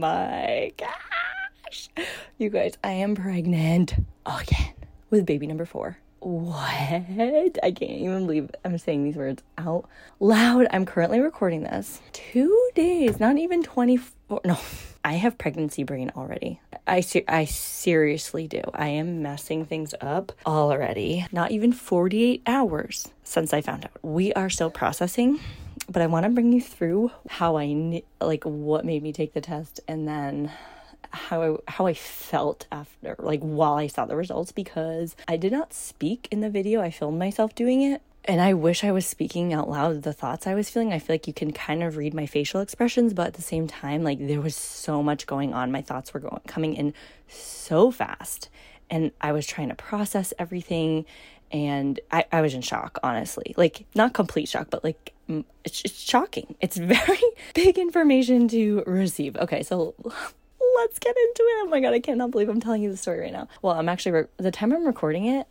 my gosh. You guys, I am pregnant again with baby number 4. What? I can't even believe I'm saying these words out loud. I'm currently recording this 2 days, not even 24. No, I have pregnancy brain already. I seriously do. I am messing things up already. Not even 48 hours since I found out. We are still processing, but I want to bring you through how I, like, what made me take the test, and then how I felt after, like, while I saw the results, because I did not speak in the video. I filmed myself doing it, and I wish I was speaking out loud the thoughts I was feeling. I feel like you can kind of read my facial expressions, but at the same time, like, there was so much going on. My thoughts were coming in so fast, and I was trying to process everything, and I was in shock, honestly. Like, not complete shock, but, like, it's shocking. It's very big information to receive. Okay, so let's get into it. Oh my God, I cannot believe I'm telling you the story right now. Well, I'm actually, the time I'm recording it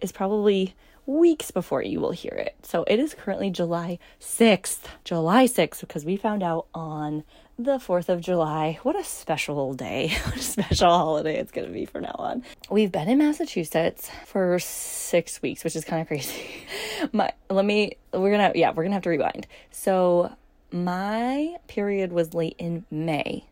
is probably weeks before you will hear it. So it is currently July 6th, because we found out on the 4th of July. What a special day, what a special holiday it's going to be from now on. We've been in Massachusetts for 6 weeks, which is kind of crazy. We're going to have to rewind. So my period was late in May.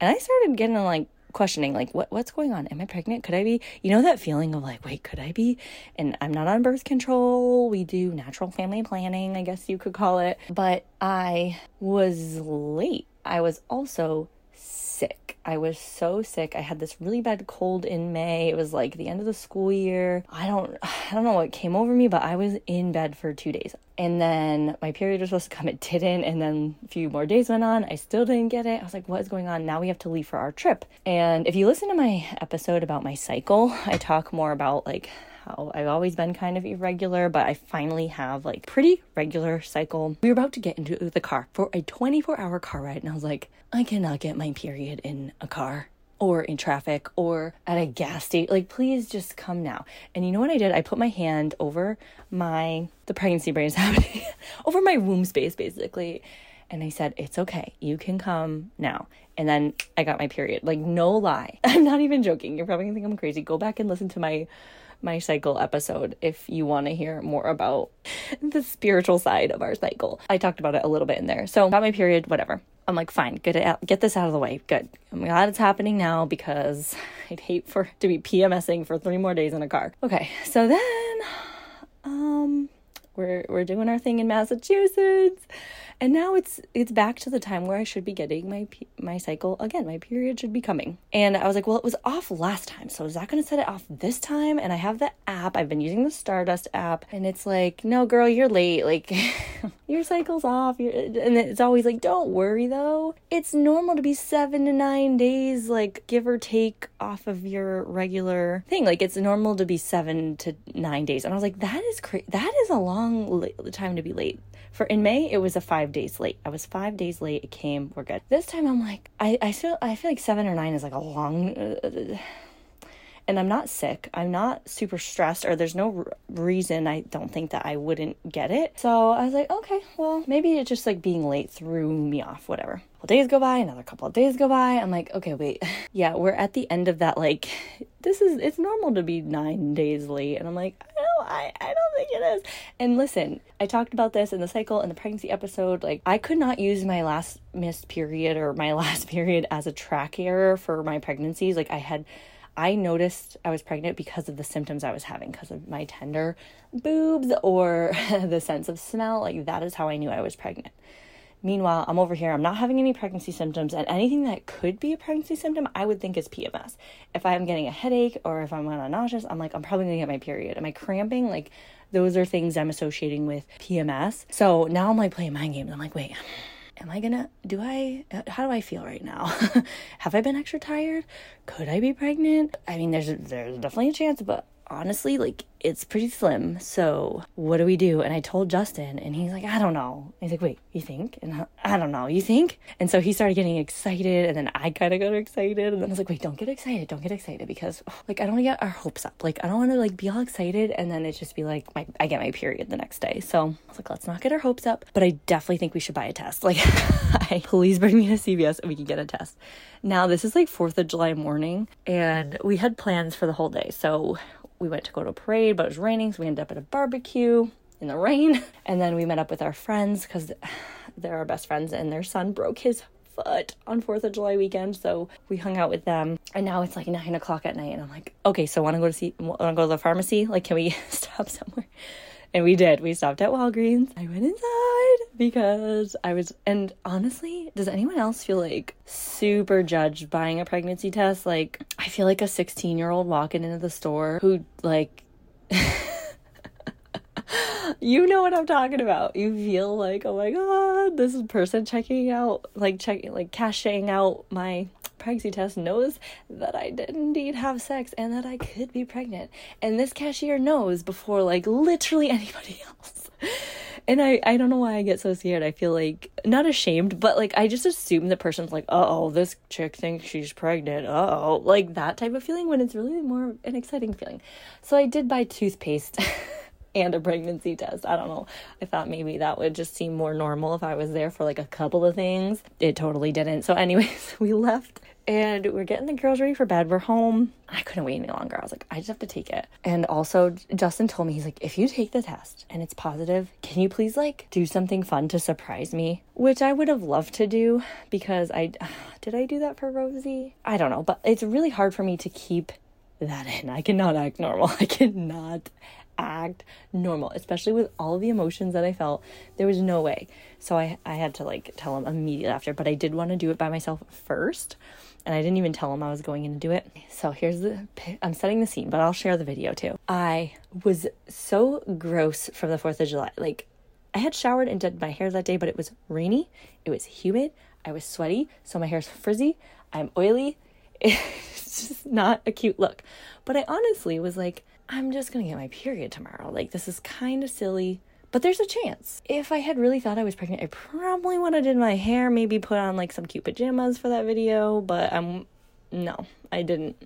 And I started getting, like, questioning, like, what's going on? Am I pregnant? Could I be? You know that feeling of, like, wait, could I be? And I'm not on birth control. We do natural family planning, I guess you could call it. But I was late. I was also sick. I was so sick. I had this really bad cold in May. It was like the end of the school year. I don't know what came over me, but I was in bed for 2 days. And then my period was supposed to come. It didn't. And then a few more days went on. I still didn't get it. I was like, what is going on? Now we have to leave for our trip. And if you listen to my episode about my cycle, I talk more about, like, how I've always been kind of irregular, but I finally have, like, pretty regular cycle. We were about to get into the car for a 24-hour car ride. And I was like, I cannot get my period in a car or in traffic or at a gas station. Like, please just come now. And you know what I did? I put my hand over the pregnancy brain is happening, over my womb space, basically. And I said, it's okay. You can come now. And then I got my period. Like, no lie. I'm not even joking. You're probably gonna think I'm crazy. Go back and listen to my cycle episode if you want to hear more about the spiritual side of our cycle. I talked about it a little bit in there. So got my period, whatever. I'm like, fine, get this out of the way. Good. I'm glad it's happening now, because I'd hate to be PMSing for 3 more days in a car. Okay, so then we're doing our thing in Massachusetts. And now it's back to the time where I should be getting my cycle again. My period should be coming. And I was like, well, it was off last time, so is that going to set it off this time? And I have the app. I've been using the Stardust app. And it's like, no, girl, you're late. Like, your cycle's off. And it's always like, don't worry, though. It's normal to be 7 to 9 days, like, give or take, off of your regular thing. Like, it's normal to be 7 to 9 days. And I was like, that is a long time to be late. For in May, it was a 5 days late. I was 5 days late. It came. We're good. This time, I'm like, I feel like 7 or 9 is, like, a long. And I'm not sick. I'm not super stressed, or there's no reason I don't think that I wouldn't get it. So I was like, okay, well, maybe it's just, like, being late threw me off. Whatever. Days go by, another couple of days go by. I'm like, okay, wait. Yeah, we're at the end of that. Like, it's normal to be 9 days late. And I'm like, no, I don't think it is. And listen, I talked about this in the cycle and the pregnancy episode. Like, I could not use my last missed period or my last period as a tracker for my pregnancies. Like, I noticed I was pregnant because of the symptoms I was having, because of my tender boobs or the sense of smell. Like, that is how I knew I was pregnant. Meanwhile, I'm over here, I'm not having any pregnancy symptoms, and anything that could be a pregnancy symptom, I would think is PMS. If I'm getting a headache or if I'm nauseous, I'm like, I'm probably going to get my period. Am I cramping? Like, those are things I'm associating with PMS. So now I'm like playing mind games. I'm like, wait, how do I feel right now? Have I been extra tired? Could I be pregnant? I mean, there's definitely a chance, but honestly, like, it's pretty slim, so what do we do? And I told Justin, and he's like, I don't know. He's like, wait, you think? And I don't know, you think? And so he started getting excited, and then I kind of got excited, and then I was like, wait, don't get excited, because, like, I don't want to get our hopes up. Like, I don't want to, like, be all excited, and then it just be like, I get my period the next day. So I was like, let's not get our hopes up, but I definitely think we should buy a test. Like, please bring me to CVS, and we can get a test. Now, this is, like, 4th of July morning, and we had plans for the whole day, so we went to go to a parade, but it was raining, so we ended up at a barbecue in the rain. And then we met up with our friends, because they're our best friends, and their son broke his foot on 4th of July weekend, so we hung out with them. And now it's like 9 o'clock at night, and I'm like, okay, so want to go to the pharmacy? Like, can we stop somewhere? And we did. We stopped at Walgreens. I went inside because and honestly, does anyone else feel like super judged buying a pregnancy test? Like, I feel like a 16-year-old walking into the store who, like, you know what I'm talking about. You feel like, oh my God, this person cashing out my pregnancy test knows that I did indeed have sex and that I could be pregnant, and this cashier knows before, like, literally anybody else. And I don't know why I get so scared. I feel like, not ashamed, but, like, I just assume the person's like, uh-oh, this chick thinks she's pregnant, uh-oh, like, that type of feeling, when it's really more an exciting feeling. So I did buy toothpaste and a pregnancy test. I don't know. I thought maybe that would just seem more normal if I was there for, like, a couple of things. It totally didn't. So anyways, we left and we're getting the girls ready for bed. We're home. I couldn't wait any longer. I was like, I just have to take it. And also, Justin told me, he's like, if you take the test and it's positive, can you please, like, do something fun to surprise me? Which I would have loved to do, because did I do that for Rosie? I don't know, but it's really hard for me to keep that in. I cannot act normal. I cannot act normal, especially with all the emotions that I felt. There was no way. So I had to, like, tell him immediately after, but I did want to do it by myself first, and I didn't even tell him I was going in to do it. So I'm setting the scene, but I'll share the video too. I was so gross from the 4th of July. Like, I had showered and did my hair that day, but it was rainy, it was humid, I was sweaty, so my hair's frizzy, I'm oily. It's just not a cute look. But I honestly was like, I'm just going to get my period tomorrow. Like, this is kind of silly, but there's a chance. If I had really thought I was pregnant, I probably would have did my hair, maybe put on, like, some cute pajamas for that video, but I didn't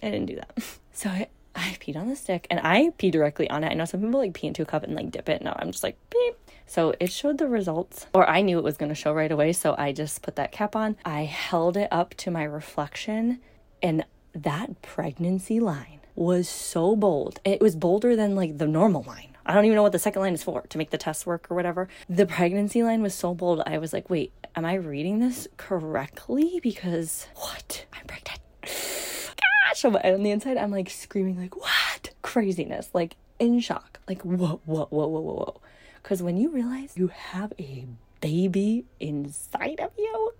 do that. So I peed on the stick, and I pee directly on it. I know some people, like, pee into a cup and, like, dip it. No, I'm just like, beep. So it showed the results, or I knew it was going to show right away, so I just put that cap on. I held it up to my reflection, and that pregnancy line was so bold. It was bolder than, like, the normal line. I don't even know what the second line is for, to make the test work or whatever. The pregnancy line was so bold, I was like, wait, am I reading this correctly? Because what? I'm pregnant. Gosh! And on the inside, I'm, like, screaming, like, what? Craziness. Like, in shock. Like, whoa. Because when you realize you have a baby inside of you,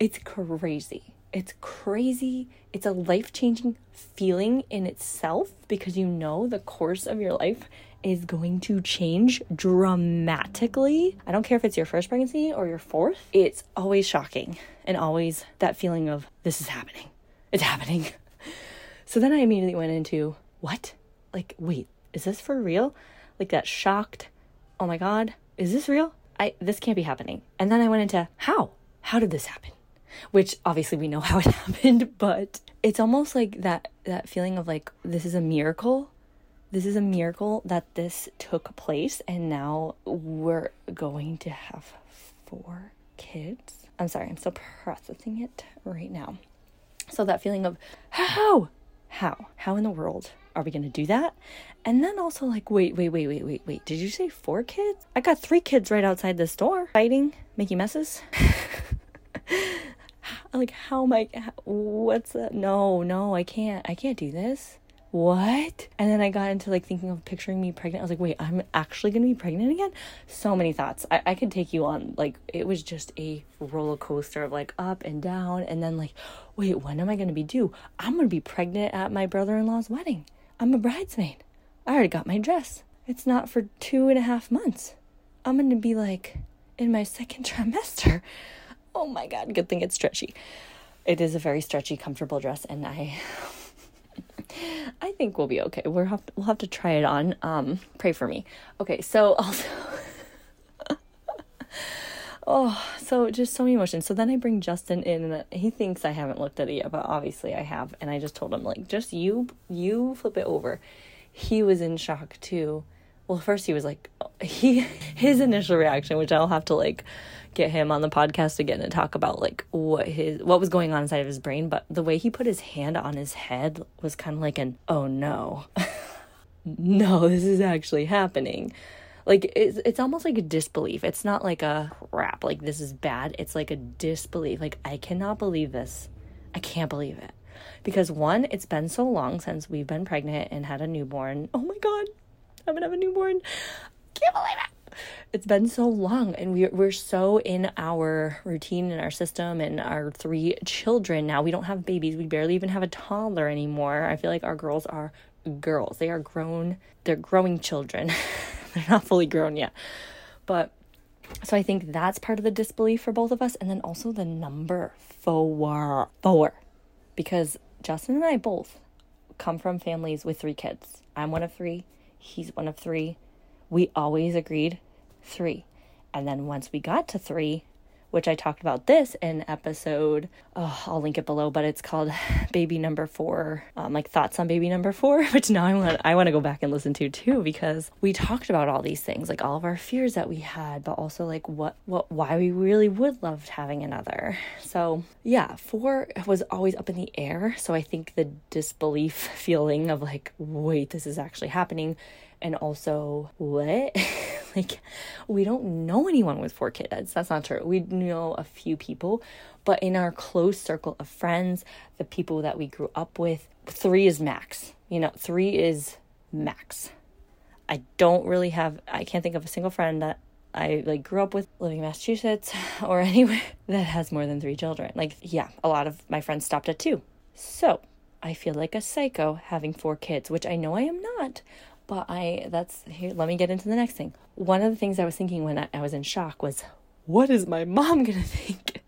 it's crazy. It's crazy. It's a life-changing feeling in itself, because you know the course of your life is going to change dramatically. I don't care if it's your first pregnancy or your fourth. It's always shocking, and always that feeling of, this is happening. It's happening. So then I immediately went into, what? Like, wait, is this for real? Like, that shocked, oh my God, is this real? This can't be happening. And then I went into, how? How did this happen? Which obviously we know how it happened, but it's almost like that feeling of, like, this is a miracle. This is a miracle that this took place, and now we're going to have 4 kids. I'm sorry, I'm still processing it right now. So that feeling of how in the world are we going to do that? And then also, like, wait, did you say 4 kids? I got 3 kids right outside this door, fighting, making messes. Like, how am I, what's that? No, I can't do this. What? And then I got into, like, thinking of picturing me pregnant. I was like, wait, I'm actually gonna be pregnant again? So many thoughts. I could take you on, like, it was just a roller coaster of, like, up and down, and then, like, wait, when am I gonna be due? I'm gonna be pregnant at my brother-in-law's wedding. I'm a bridesmaid. I already got my dress. It's not for 2.5 months. I'm gonna be, like, in my 2nd trimester. Oh my God, good thing it's stretchy. It is a very stretchy, comfortable dress, and I I think we'll be okay. We'll have to try it on. Pray for me. Okay, so also... Oh, so just so many emotions. So then I bring Justin in, and he thinks I haven't looked at it yet, but obviously I have. And I just told him, like, just you flip it over. He was in shock too. Well, first he was like, his initial reaction, which I'll have to like get him on the podcast again and talk about like what was going on inside of his brain. But the way he put his hand on his head was kind of like an, oh no, no, this is actually happening. Like, it's almost like a disbelief. It's not like a crap, like, this is bad. It's like a disbelief. Like, I cannot believe this. I can't believe it. Because, one, it's been so long since we've been pregnant and had a newborn. Oh, my God. I'm going to have a newborn. Can't believe it. It's been so long. And we're so in our routine and our system and our three children now. We don't have babies. We barely even have a toddler anymore. I feel like our girls are girls. They are grown. They're growing children. They're not fully grown yet. But so I think that's part of the disbelief for both of us. And then also the number four, because Justin and I both come from families with three kids. I'm one of three. He's one of three. We always agreed three. And then once we got to three, which I talked about this in episode, I'll link it below, but it's called Baby Number 4, like thoughts on baby number 4, which now I want to go back and listen to too, because we talked about all these things, like all of our fears that we had, but also like why we really would love having another. So yeah, 4 was always up in the air. So I think the disbelief feeling of like, wait, this is actually happening. And also, what? Like, we don't know anyone with 4 kids. That's not true. We know a few people, but in our close circle of friends, the people that we grew up with, 3 is max. You know, 3 is max. I can't think of a single friend that I like grew up with living in Massachusetts or anywhere that has more than 3 children. Like, yeah, a lot of my friends stopped at 2. So I feel like a psycho having 4 kids, which I know I am not. But here, let me get into the next thing. One of the things I was thinking when I was in shock was, what is my mom going to think?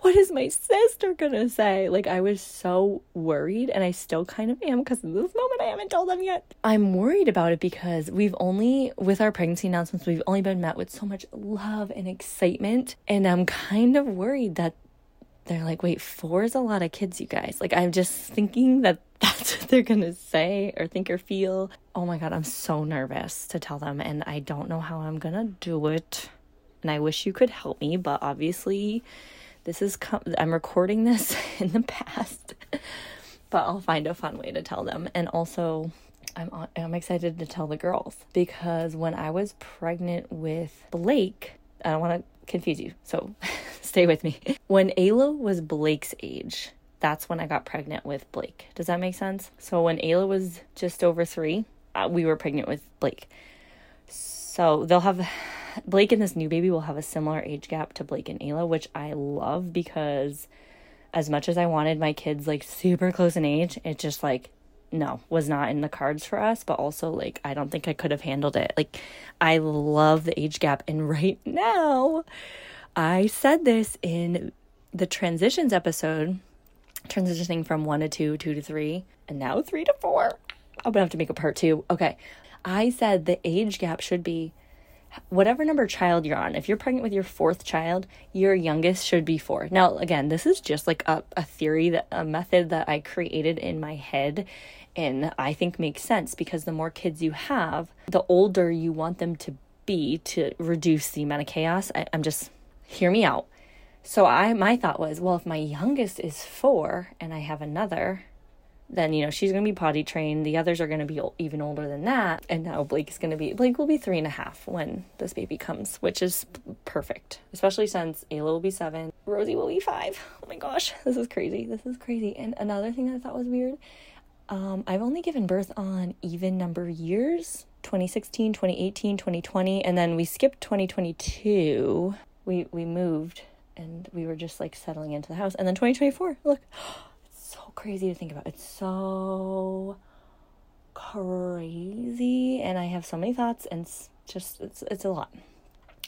What is my sister going to say? Like, I was so worried, and I still kind of am, because in this moment I haven't told them yet. I'm worried about it because with our pregnancy announcements, we've only been met with so much love and excitement. And I'm kind of worried that they're like, wait, 4 is a lot of kids, you guys. Like, I'm just thinking that that's what they're going to say or think or feel. Oh my God, I'm so nervous to tell them, and I don't know how I'm going to do it. And I wish you could help me, but obviously I'm recording this in the past, but I'll find a fun way to tell them. And also I'm excited to tell the girls, because when I was pregnant with Blake, I don't want to confuse you, so stay with me. When Ayla was Blake's age, that's when I got pregnant with Blake. Does that make sense? So when Ayla was just over 3, we were pregnant with Blake. So Blake and this new baby will have a similar age gap to Blake and Ayla, which I love, because as much as I wanted my kids like super close in age, it just like, no, was not in the cards for us. But also like, I don't think I could have handled it. Like, I love the age gap. And right now, I said this in the transitions episode, transitioning from 1 to 2, 2 to 3, and now 3 to 4. I'm gonna have to make a part 2. Okay. I said the age gap should be whatever number child you're on. If you're pregnant with your 4th child, your youngest should be 4. Now, again, this is just like a theory, a method that I created in my head, and I think makes sense, because the more kids you have, the older you want them to be to reduce the amount of chaos. I'm just, hear me out. So my thought was, well, if my youngest is 4 and I have another, then, you know, she's going to be potty trained. The others are going to be even older than that. And now Blake will be 3.5 when this baby comes, which is perfect, especially since Ayla will be 7. Rosie will be 5. Oh my gosh, this is crazy. And another thing I thought was weird, I've only given birth on even number years, 2016, 2018, 2020. And then we skipped 2022. We moved. And we were just like settling into the house. And then 2024, look, it's so crazy to think about. It's so crazy. And I have so many thoughts, and it's a lot.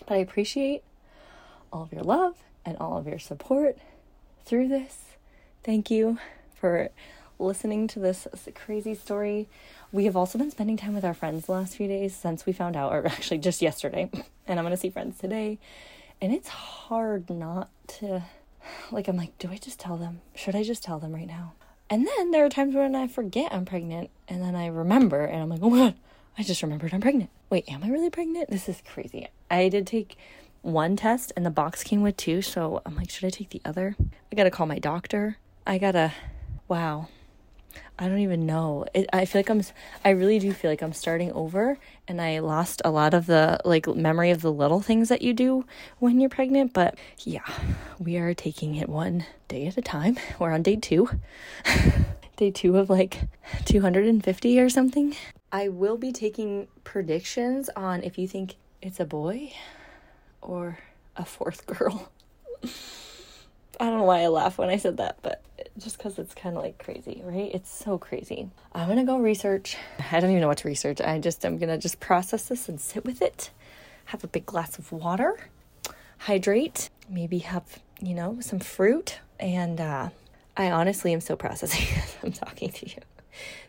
But I appreciate all of your love and all of your support through this. Thank you for listening to this crazy story. We have also been spending time with our friends the last few days since we found out, or actually just yesterday, and I'm going to see friends today, and it's hard not to, like, I'm like, do I just tell them? Should I just tell them right now? And then there are times when I forget I'm pregnant, and then I remember, and I'm like, oh my God, I just remembered I'm pregnant. Wait, am I really pregnant? This is crazy. I did take one test, and the box came with two, so I'm like, should I take the other? I gotta call my doctor. Wow. I don't even know. I really do feel like I'm starting over, and I lost a lot of the memory of the little things that you do when you're pregnant. But yeah, we are taking it one day at a time. We're on day 2, day 2 of 250 or something. I will be taking predictions on if you think it's a boy or a fourth girl. I don't know why I laugh when I said that, but just because it's kind of crazy, right? It's so crazy. I'm going to go research. I don't even know what to research. I'm going to just process this and sit with it. Have a big glass of water. Hydrate. Maybe have, some fruit. And I honestly am still processing as I'm talking to you.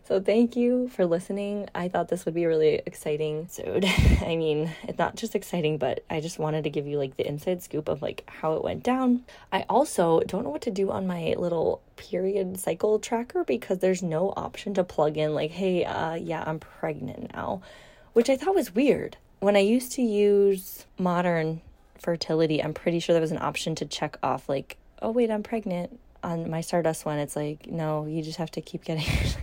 So thank you for listening. I thought this would be a really exciting episode. I mean, it's not just exciting, but I just wanted to give you the inside scoop of how it went down. I also don't know what to do on my little period cycle tracker because there's no option to plug in hey, yeah, I'm pregnant now, which I thought was weird. When I used to use Modern Fertility, I'm pretty sure there was an option to check off oh wait, I'm pregnant. On my Stardust one, it's no, you just have to keep getting it.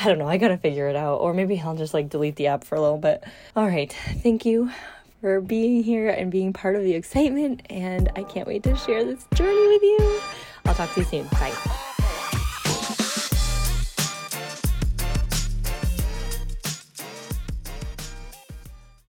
I don't know. I got to figure it out. Or maybe I'll just delete the app for a little bit. All right. Thank you for being here and being part of the excitement. And I can't wait to share this journey with you. I'll talk to you soon. Bye.